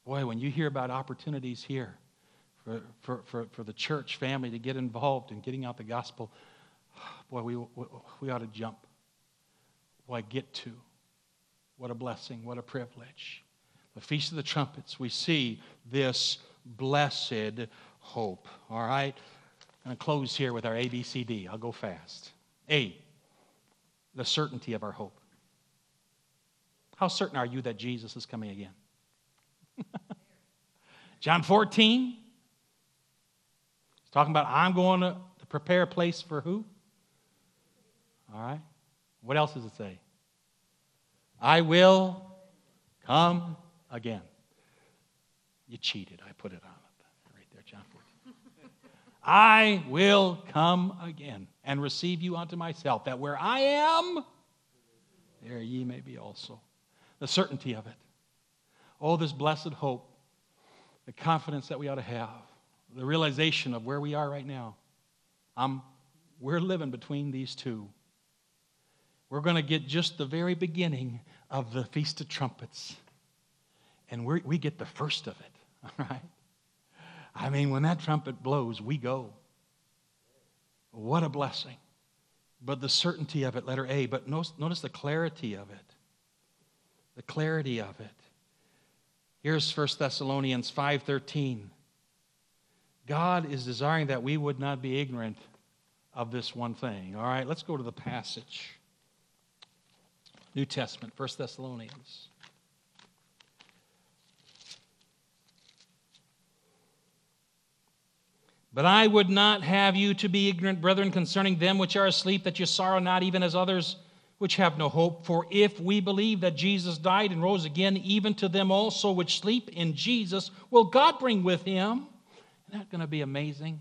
Boy, when you hear about opportunities here for, for, for, for the church family to get involved in getting out the gospel, boy, we, we, we ought to jump. Boy, get to. What a blessing, what a privilege. The Feast of the Trumpets, we see this blessed hope. All right? I'm going to close here with our A B C D. I'll go fast. A, the certainty of our hope. How certain are you that Jesus is coming again? John fourteen. He's talking about, I'm going to prepare a place for who? All right. What else does it say? I will come again. You cheated. I put it on up right there, John fourteen. I will come again and receive you unto myself, that where I am, there ye may be also. The certainty of it. Oh, this blessed hope, the confidence that we ought to have, the realization of where we are right now. I'm, we're living between these two. We're going to get just the very beginning of the Feast of Trumpets. And we're, we get the first of it, all right? I mean, when that trumpet blows, we go. What a blessing. But the certainty of it, letter A. But notice, notice the clarity of it. The clarity of it. Here's First Thessalonians five thirteen. God is desiring that we would not be ignorant of this one thing. All right, let's go to the passage. New Testament, First Thessalonians. But I would not have you to be ignorant, brethren, concerning them which are asleep, that you sorrow not even as others which have no hope. For if we believe that Jesus died and rose again, even to them also which sleep in Jesus, will God bring with him. Isn't that going to be amazing?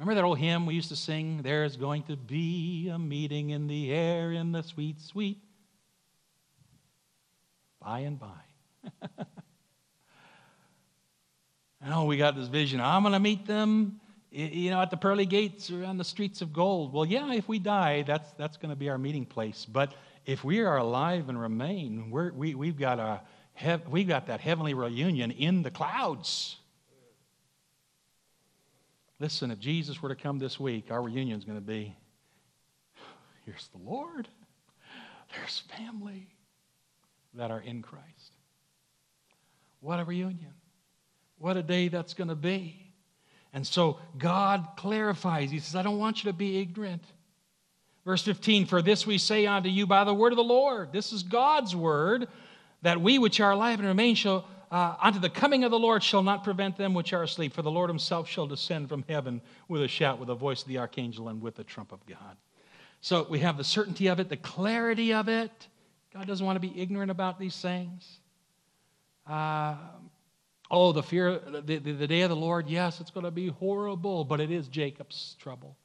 Remember that old hymn we used to sing? There's going to be a meeting in the air in the sweet, sweet by and by. And oh, we got this vision. I'm going to meet them, you know, at the pearly gates or on the streets of gold. Well, yeah, if we die, that's that's going to be our meeting place. But if we are alive and remain, we're, we we've got a we've got that heavenly reunion in the clouds. Listen, if Jesus were to come this week, our reunion is going to be, here's the Lord. There's family that are in Christ. What a reunion. What a day that's going to be. And so God clarifies. He says, I don't want you to be ignorant. Verse fifteen, for this we say unto you by the word of the Lord. This is God's word, that we which are alive and remain shall... Uh, unto the coming of the Lord shall not prevent them which are asleep, for the Lord himself shall descend from heaven with a shout, with the voice of the archangel, and with the trump of God. So we have the certainty of it, the clarity of it. God doesn't want to be ignorant about these things. Uh, oh, the fear, the, the, the day of the Lord, yes, it's going to be horrible, but it is Jacob's trouble.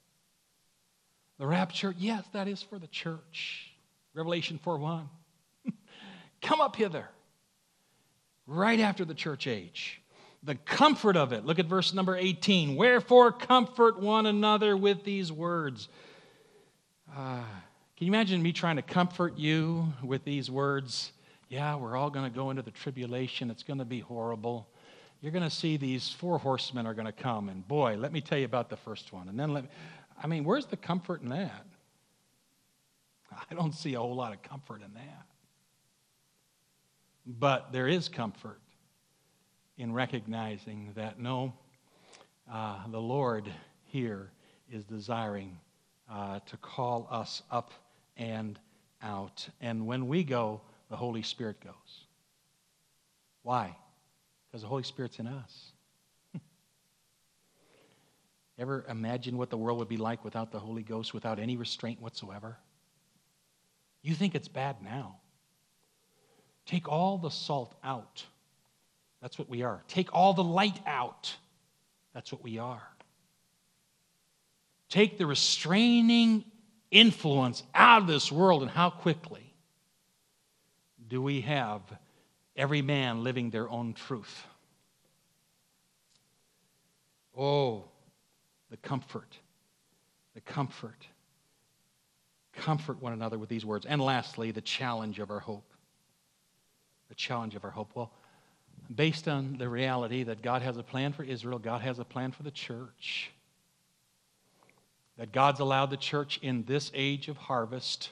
The rapture, yes, that is for the church. Revelation four one. Come up hither. Right after the church age. The comfort of it. Look at verse number eighteen. Wherefore comfort one another with these words. Uh, can you imagine me trying to comfort you with these words? Yeah, we're all going to go into the tribulation. It's going to be horrible. You're going to see these four horsemen are going to come. And boy, let me tell you about the first one. And then let me, I mean, where's the comfort in that? I don't see a whole lot of comfort in that. But there is comfort in recognizing that, no, uh, the Lord here is desiring uh, to call us up and out. And when we go, the Holy Spirit goes. Why? Because the Holy Spirit's in us. Ever imagine what the world would be like without the Holy Ghost, without any restraint whatsoever? You think it's bad now. Take all the salt out. That's what we are. Take all the light out. That's what we are. Take the restraining influence out of this world, and how quickly do we have every man living their own truth? Oh, the comfort the comfort. Comfort one another with these words. And lastly, the challenge of our hope. The challenge of our hope. Well, based on the reality that God has a plan for Israel, God has a plan for the church, that God's allowed the church in this age of harvest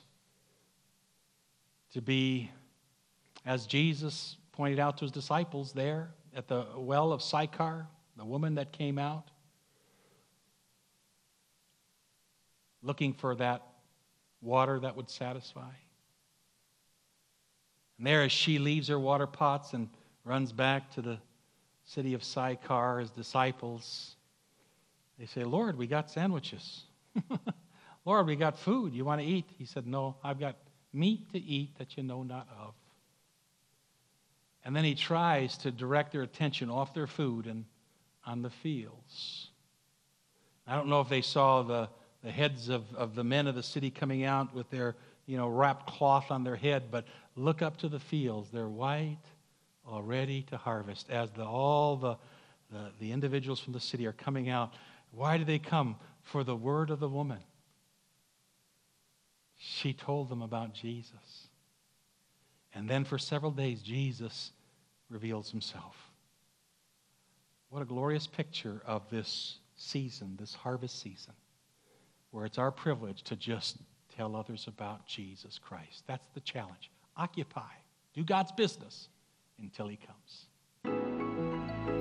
to be, as Jesus pointed out to his disciples there at the well of Sychar, the woman that came out, looking for that water that would satisfy. And there, as she leaves her water pots and runs back to the city of Sychar, his disciples, they say, "Lord, we got sandwiches. Lord, we got food. You want to eat?" He said, "No, I've got meat to eat that you know not of." And then he tries to direct their attention off their food and on the fields. I don't know if they saw the, the heads of, of the men of the city coming out with their, you know, wrapped cloth on their head, but look up to the fields. They're white, all ready to harvest. As the, all the, the, the individuals from the city are coming out, why do they come? For the word of the woman. She told them about Jesus. And then for several days, Jesus reveals himself. What a glorious picture of this season, this harvest season, where it's our privilege to just tell others about Jesus Christ. That's the challenge. Occupy. Do God's business until he comes.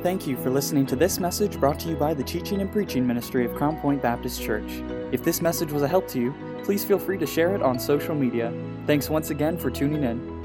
Thank you for listening to this message brought to you by the teaching and preaching ministry of Crown Point Baptist Church. If this message was a help to you, please feel free to share it on social media. Thanks once again for tuning in.